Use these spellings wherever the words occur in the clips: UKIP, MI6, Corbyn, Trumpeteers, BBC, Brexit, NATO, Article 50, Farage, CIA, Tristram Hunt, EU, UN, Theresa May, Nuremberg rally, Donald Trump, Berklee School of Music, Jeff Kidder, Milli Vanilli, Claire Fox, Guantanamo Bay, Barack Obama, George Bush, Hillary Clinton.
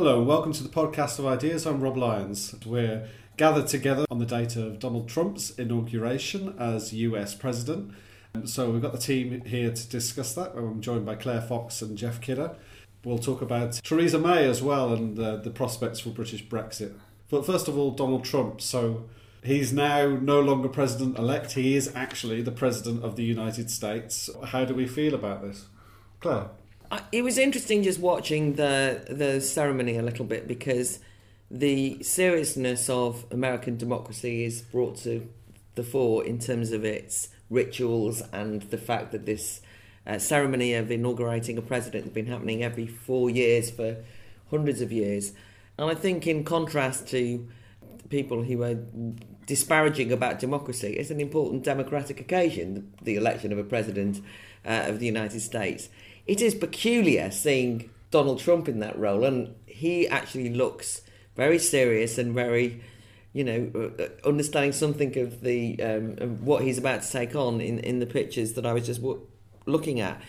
Hello and welcome to the Podcast of Ideas. I'm Rob Lyons. We're gathered together on the date of Donald Trump's inauguration as US President. So we've got the team here to discuss that. I'm joined by Claire Fox and Jeff Kidder. We'll talk about Theresa May as well and the prospects for British Brexit. But first of all, Donald Trump. So he's now no longer President-elect. He is actually the President of the United States. How do we feel about this? Claire? It was interesting just watching the ceremony a little bit, because the seriousness of American democracy is brought to the fore in terms of its rituals and the fact that this ceremony of inaugurating a president has been happening every 4 years for hundreds of years. And I think in contrast to people who are disparaging about democracy, it's an important democratic occasion, the election of a president of the United States. It is peculiar seeing Donald Trump in that role, and he actually looks very serious and very, understanding something of the of what he's about to take on in the pictures that I was just looking at.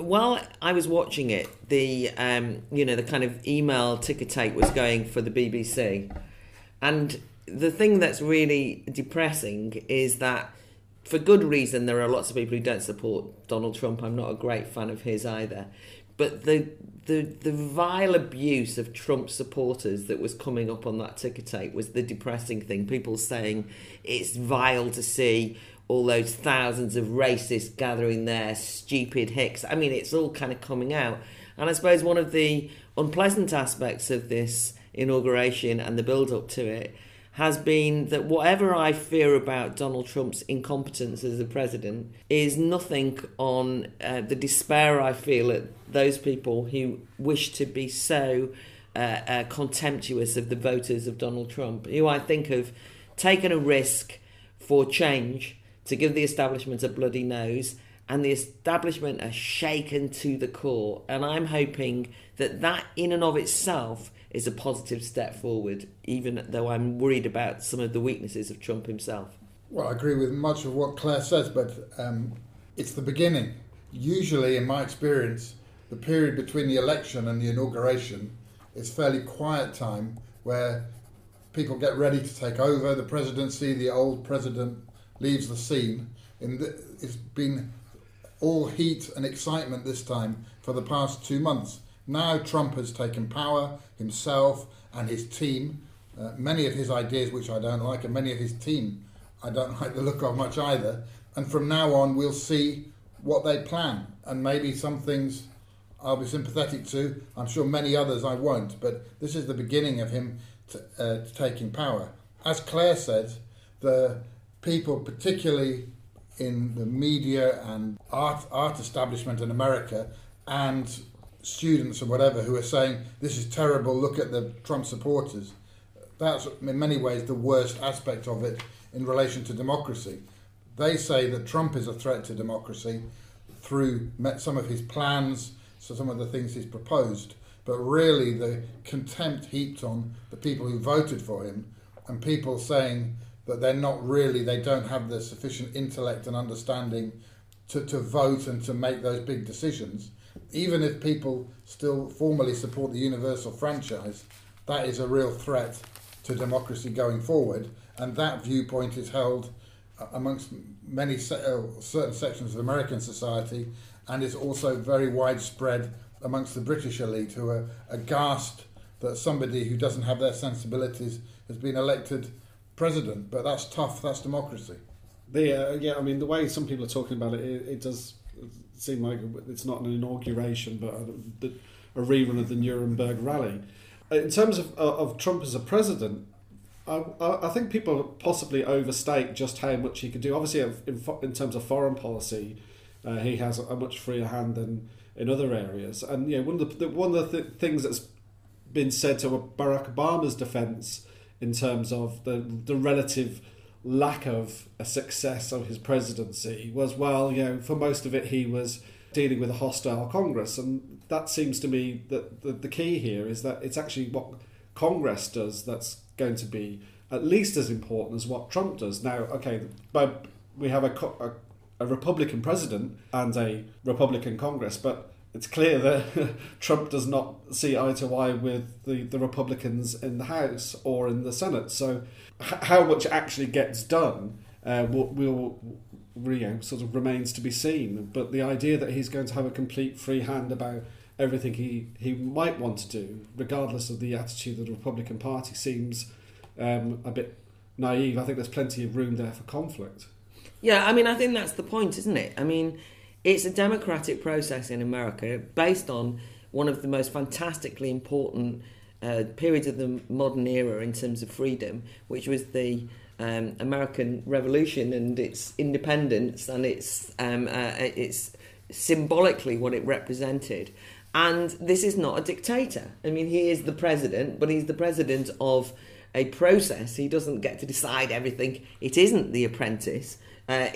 While I was watching it, the kind of email ticker tape was going for the BBC, and the thing that's really depressing is that, for good reason, there are lots of people who don't support Donald Trump. I'm not a great fan of his either. But the vile abuse of Trump supporters that was coming up on that ticker tape was the depressing thing. People saying it's vile to see all those thousands of racists gathering there, stupid hicks. I mean, it's all kind of coming out. And I suppose one of the unpleasant aspects of this inauguration and the build-up to it has been that whatever I fear about Donald Trump's incompetence as a president is nothing on the despair I feel at those people who wish to be so contemptuous of the voters of Donald Trump, who I think have taken a risk for change to give the establishment a bloody nose, and the establishment are shaken to the core. And I'm hoping that in and of itself is a positive step forward, even though I'm worried about some of the weaknesses of Trump himself. Well, I agree with much of what Claire says, but it's the beginning. Usually, in my experience, the period between the election and the inauguration is fairly quiet time where people get ready to take over the presidency, the old president leaves the scene. It's been all heat and excitement this time for the past 2 months. Now Trump has taken power himself and his team. Many of his ideas, which I don't like, and many of his team I don't like the look of much either. And from now on, we'll see what they plan. And maybe some things I'll be sympathetic to. I'm sure many others I won't. But this is the beginning of him taking power. As Claire said, the people, particularly in the media and art establishment in America, and students or whatever, who are saying this is terrible, look at the Trump supporters, that's in many ways the worst aspect of it in relation to democracy. They say that Trump is a threat to democracy through some of his plans, so some of the things he's proposed, but really the contempt heaped on the people who voted for him, and people saying that they don't have the sufficient intellect and understanding to vote and to make those big decisions. Even if people still formally support the universal franchise, that is a real threat to democracy going forward, and that viewpoint is held amongst many certain sections of American society, and is also very widespread amongst the British elite, who are aghast that somebody who doesn't have their sensibilities has been elected president. But that's tough, that's democracy. The way some people are talking about it does seem like it's not an inauguration, but a rerun of the Nuremberg rally. In terms of Trump as a president, I think people possibly overstate just how much he can do. Obviously, in terms of foreign policy, he has a much freer hand than in other areas. And one of the things that's been said to Barack Obama's defence in terms of the relative lack of a success of his presidency was, for most of it he was dealing with a hostile Congress, and that seems to me that the key here is that it's actually what Congress does that's going to be at least as important as what Trump does. Now, okay, but we have a Republican president and a Republican Congress, but it's clear that Trump does not see eye to eye with the Republicans in the House or in the Senate. So how much actually gets done will remains to be seen. But the idea that he's going to have a complete free hand about everything he might want to do, regardless of the attitude of the Republican Party, seems a bit naive. I think there's plenty of room there for conflict. Yeah, I mean, I think that's the point, isn't it? I mean, it's a democratic process in America based on one of the most fantastically important periods of the modern era in terms of freedom, which was the American Revolution and its independence and its symbolically what it represented. And this is not a dictator. I mean, he is the president, but he's the president of a process. He doesn't get to decide everything. It isn't The Apprentice. There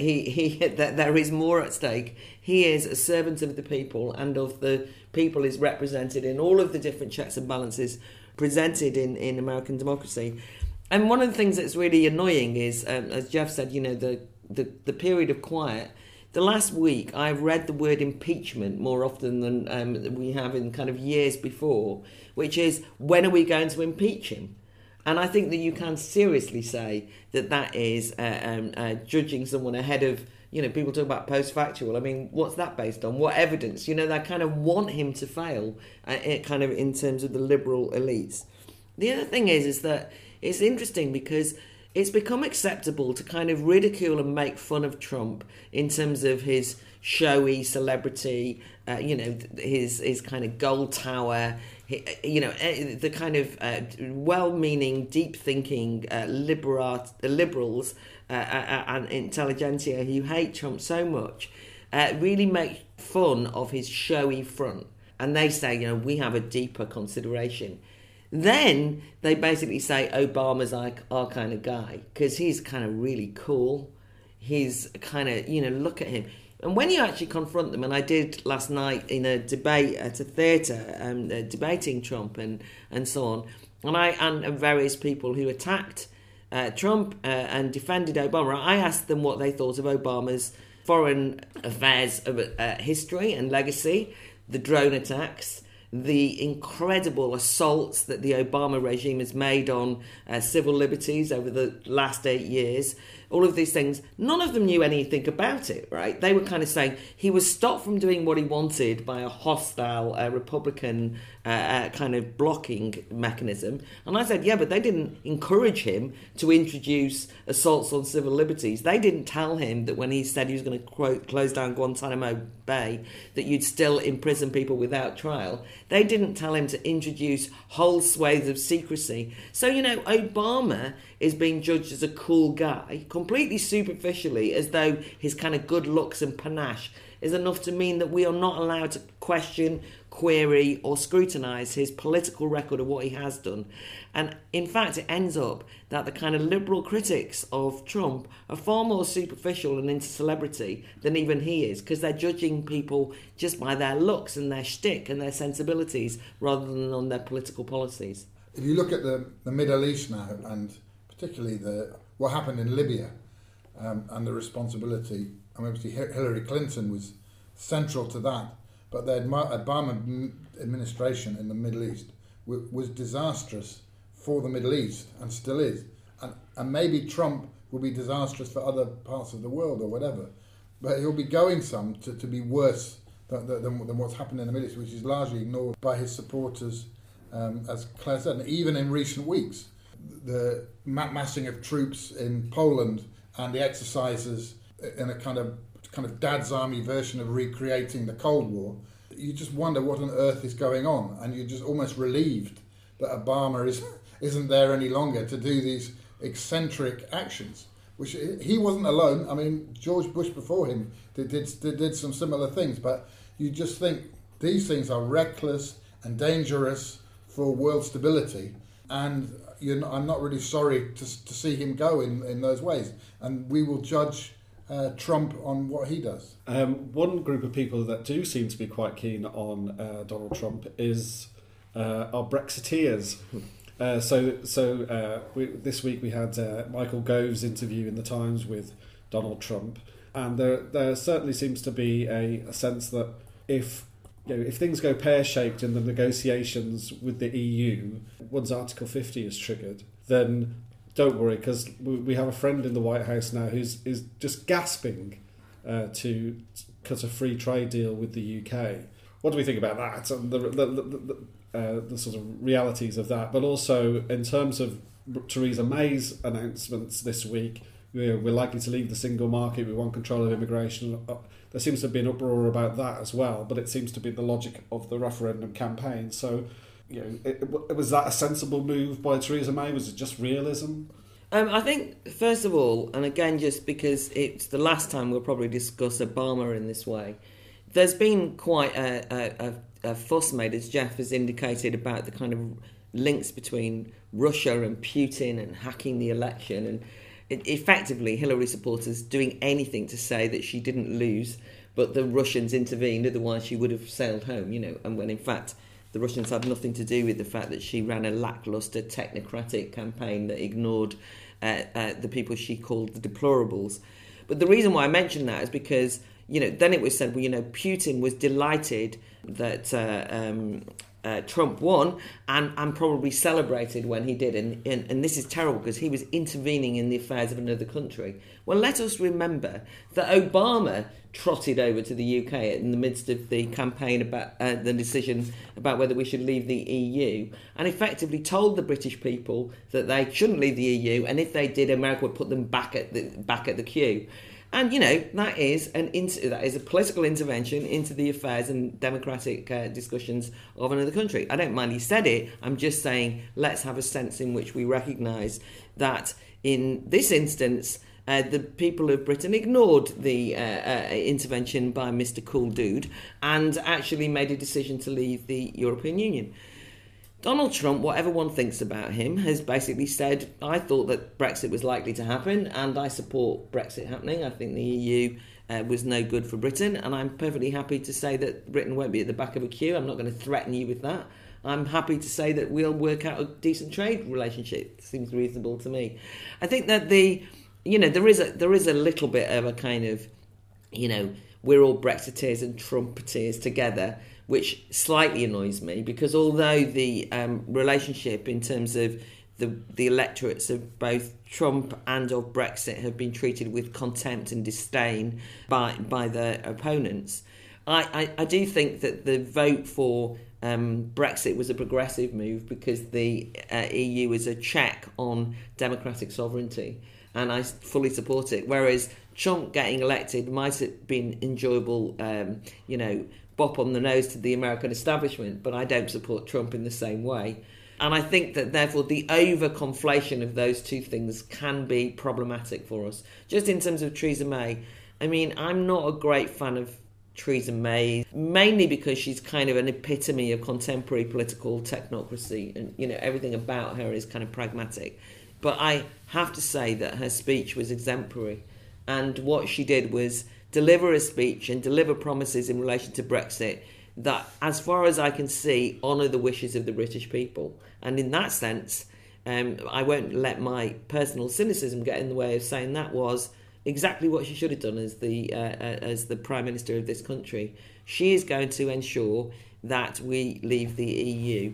is more at stake. He is a servant of the people, and of the people is represented in all of the different checks and balances presented in American democracy. And one of the things that's really annoying is, as Jeff said, you know, the period of quiet. The last week, I've read the word impeachment more often than we have in kind of years before, which is, when are we going to impeach him? And I think that you can seriously say that is judging someone ahead of, you know, people talk about post-factual. I mean, what's that based on? What evidence? You know, they kind of want him to fail, kind of in terms of the liberal elites. The other thing is that it's interesting because it's become acceptable to kind of ridicule and make fun of Trump in terms of his showy celebrity, his kind of gold tower, the kind of well-meaning, deep-thinking liberals and intelligentsia who hate Trump so much really make fun of his showy front. And they say, you know, we have a deeper consideration. Then they basically say Obama's our kind of guy because he's kind of really cool. He's kind of, you know, look at him. And when you actually confront them, and I did last night in a debate at a theatre, debating Trump and so on, and various people who attacked Trump and defended Obama, I asked them what they thought of Obama's foreign affairs history and legacy, the drone attacks, the incredible assaults that the Obama regime has made on civil liberties over the last 8 years, all of these things. None of them knew anything about it, right? They were kind of saying he was stopped from doing what he wanted by a hostile Republican kind of blocking mechanism. And I said, yeah, but they didn't encourage him to introduce assaults on civil liberties. They didn't tell him that when he said he was going to, quote, close down Guantanamo Bay, that you'd still imprison people without trial. They didn't tell him to introduce whole swathes of secrecy. So, you know, Obama is being judged as a cool guy, completely superficially, as though his kind of good looks and panache is enough to mean that we are not allowed to question, query or scrutinise his political record of what he has done. And in fact, it ends up that the kind of liberal critics of Trump are far more superficial and into celebrity than even he is, because they're judging people just by their looks and their shtick and their sensibilities rather than on their political policies. If you look at the Middle East now, and particularly what happened in Libya and the responsibility, I mean, obviously Hillary Clinton was central to that, but the Obama administration in the Middle East was disastrous for the Middle East and still is. And maybe Trump will be disastrous for other parts of the world or whatever, but he'll be going to be worse than what's happened in the Middle East, which is largely ignored by his supporters, as Claire said, and even in recent weeks. The massing of troops in Poland and the exercises in a kind of dad's army version of recreating the Cold War, you just wonder what on earth is going on, and you're just almost relieved that Obama isn't there any longer to do these eccentric actions, which he wasn't alone. I mean, George Bush before him did some similar things, but you just think these things are reckless and dangerous for world stability, and I'm not really sorry to see him go in those ways, and we will judge Trump on what he does. One group of people that do seem to be quite keen on Donald Trump is our Brexiteers. This week we had Michael Gove's interview in The Times with Donald Trump, and there certainly seems to be a sense that if you know, if things go pear-shaped in the negotiations with the EU, once Article 50 is triggered, then don't worry, because we have a friend in the White House now who's is just gasping to cut a free trade deal with the UK. What do we think about that and the sort of realities of that? But also in terms of Theresa May's announcements this week, we're likely to leave the single market, we want control of immigration. There seems to be an uproar about that as well, but it seems to be the logic of the referendum campaign. So, you know, was that a sensible move by Theresa May? Was it just realism? I think, first of all, and again, just because it's the last time we'll probably discuss Obama in this way, there's been quite a fuss made, as Jeff has indicated, about the kind of links between Russia and Putin and hacking the election, and effectively Hillary supporters doing anything to say that she didn't lose, but the Russians intervened, otherwise she would have sailed home, you know, and when in fact the Russians had nothing to do with the fact that she ran a lacklustre technocratic campaign that ignored the people she called the deplorables. But the reason why I mention that is because, you know, then it was said, well, you know, Putin was delighted that Trump won and probably celebrated when he did. And this is terrible because he was intervening in the affairs of another country. Well, let us remember that Obama trotted over to the UK in the midst of the campaign about the decision about whether we should leave the EU and effectively told the British people that they shouldn't leave the EU, and if they did, America would put them back at the queue. And, you know, that is a political intervention into the affairs and democratic discussions of another country. I don't mind he said it. I'm just saying let's have a sense in which we recognise that in this instance, the people of Britain ignored the intervention by Mr. Cool Dude and actually made a decision to leave the European Union. Donald Trump, whatever one thinks about him, has basically said, I thought that Brexit was likely to happen and I support Brexit happening. I think the EU was no good for Britain, and I'm perfectly happy to say that Britain won't be at the back of a queue. I'm not going to threaten you with that. I'm happy to say that we'll work out a decent trade relationship. Seems reasonable to me. I think that there is a little bit of a kind of, you know, we're all Brexiteers and Trumpeteers together, which slightly annoys me, because although the relationship in terms of the electorates of both Trump and of Brexit have been treated with contempt and disdain by their opponents, I do think that the vote for Brexit was a progressive move because the EU is a check on democratic sovereignty, and I fully support it. Whereas Trump getting elected might have been enjoyable, you know, bop on the nose to the American establishment, but I don't support Trump in the same way. And I think that, therefore, the over-conflation of those two things can be problematic for us. Just in terms of Theresa May, I mean, I'm not a great fan of Theresa May, mainly because she's kind of an epitome of contemporary political technocracy, and, you know, everything about her is kind of pragmatic. But I have to say that her speech was exemplary, and what she did was deliver a speech and deliver promises in relation to Brexit that, as far as I can see, honour the wishes of the British people. And in that sense, I won't let my personal cynicism get in the way of saying that was exactly what she should have done as the Prime Minister of this country. She is going to ensure that we leave the EU,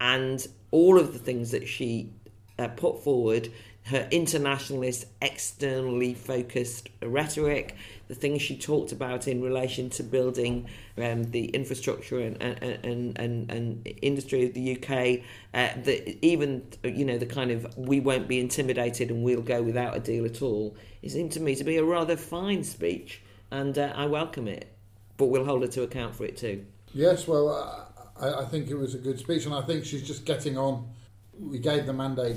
and all of the things that she put forward, her internationalist, externally focused rhetoric, the things she talked about in relation to building the infrastructure and industry of the UK, the kind of we won't be intimidated and we'll go without a deal at all. It seemed to me to be a rather fine speech, and I welcome it, but we'll hold her to account for it too. Yes, well, I think it was a good speech, and I think she's just getting on. We gave the mandate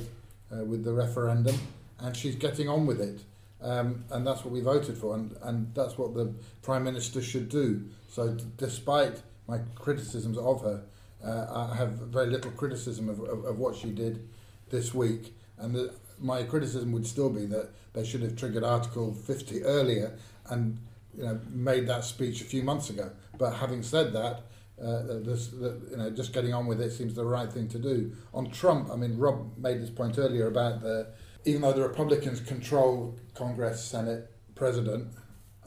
with the referendum, and she's getting on with it, and that's what we voted for, and that's what the Prime Minister should do. So despite my criticisms of her, I have very little criticism of what she did this week, and my criticism would still be that they should have triggered Article 50 earlier and, you know, made that speech a few months ago. But having said that, just getting on with it seems the right thing to do. On Trump, I mean, Rob made this point earlier about even though the Republicans control Congress, Senate, President,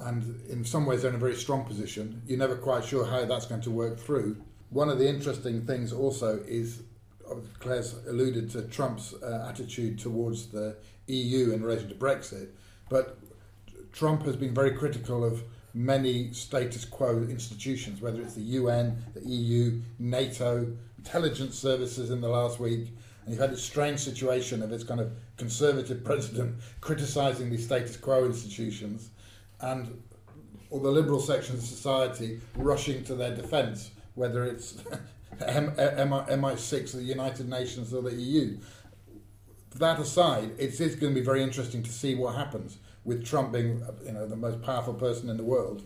and in some ways they're in a very strong position. You're never quite sure how that's going to work through. One of the interesting things also is, Claire's alluded to Trump's attitude towards the EU in relation to Brexit, but Trump has been very critical of many status quo institutions, whether it's the UN, the EU, NATO, intelligence services in the last week. And you've had this strange situation of this kind of conservative president criticising these status quo institutions and all the liberal sections of society rushing to their defence, whether it's MI6 or the United Nations or the EU. That aside, it's going to be very interesting to see what happens with Trump being, you know, the most powerful person in the world,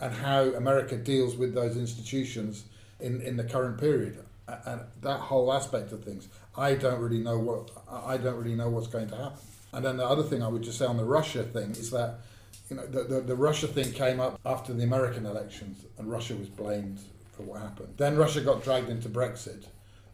and how America deals with those institutions in the current period, and that whole aspect of things. I don't really know what's going to happen. And then the other thing I would just say on the Russia thing is that, you know, the Russia thing came up after the American elections, and Russia was blamed for what happened. Then Russia got dragged into Brexit.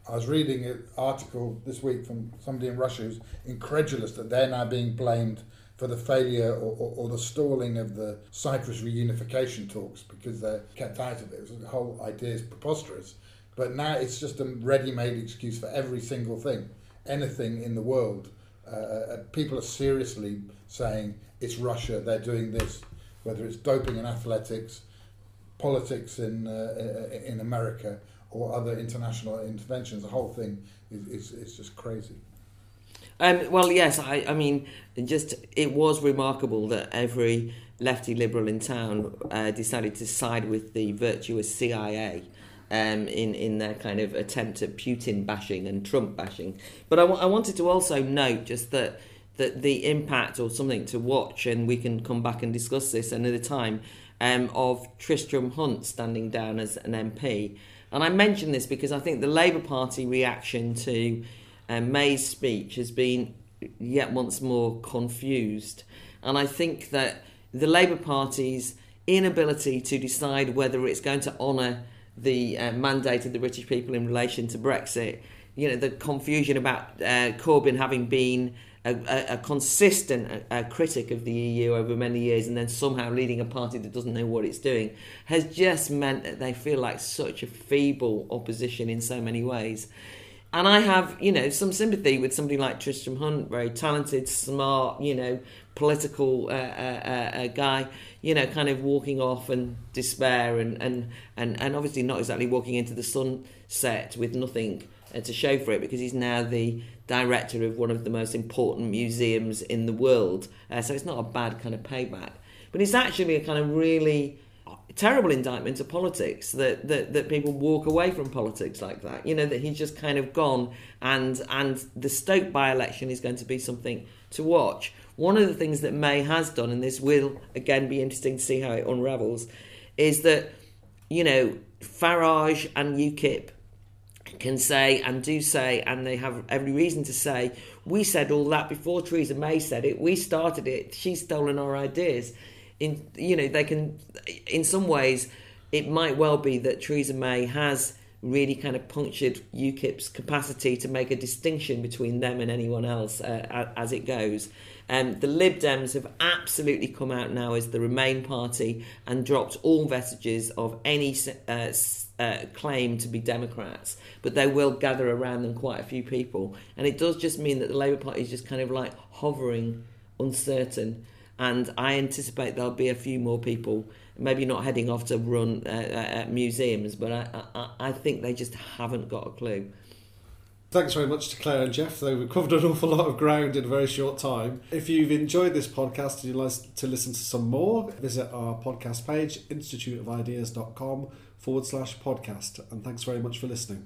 I was reading an article this week from somebody in Russia who's incredulous that they're now being blamed for the failure or the stalling of the Cyprus reunification talks because they're kept out of it. The whole idea is preposterous. But now it's just a ready-made excuse for every single thing, anything in the world. People are seriously saying it's Russia, they're doing this, whether it's doping in athletics, politics in America, or other international interventions. The whole thing is just crazy. Well, yes, I mean, just it was remarkable that every lefty liberal in town decided to side with the virtuous CIA in their kind of attempt at Putin bashing and Trump bashing. But I wanted to also note just that the impact, or something to watch, and we can come back and discuss this another time, of Tristram Hunt standing down as an MP. And I mention this because I think the Labour Party reaction to May's speech has been yet once more confused. And I think that the Labour Party's inability to decide whether it's going to honour the mandate of the British people in relation to Brexit, you know, the confusion about Corbyn having been a consistent critic of the EU over many years, and then somehow leading a party that doesn't know what it's doing, has just meant that they feel like such a feeble opposition in so many ways. And I have, you know, some sympathy with somebody like Tristram Hunt, very talented, smart, you know, political guy, you know, kind of walking off in despair and obviously not exactly walking into the sunset with nothing to show for it, because he's now the director of one of the most important museums in the world. So it's not a bad kind of payback. But it's actually a kind of really terrible indictment of politics that people walk away from politics like that. You know, that he's just kind of gone, and the Stoke by-election is going to be something to watch. One of the things that May has done, and this will, again, be interesting to see how it unravels, is that, you know, Farage and UKIP can say and do say, and they have every reason to say, we said all that before Theresa May said it, we started it, she's stolen our ideas. In, you know, they can, in some ways, it might well be that Theresa May has really kind of punctured UKIP's capacity to make a distinction between them and anyone else as it goes. The Lib Dems have absolutely come out now as the Remain party and dropped all vestiges of any claim to be Democrats, but they will gather around them quite a few people. And it does just mean that the Labour Party is just kind of like hovering, uncertain. And I anticipate there'll be a few more people, maybe not heading off to run at museums, but I think they just haven't got a clue. Thanks very much to Claire and Jeff, though we've covered an awful lot of ground in a very short time. If you've enjoyed this podcast and you'd like to listen to some more, visit our podcast page, instituteofideas.com/podcast. And thanks very much for listening.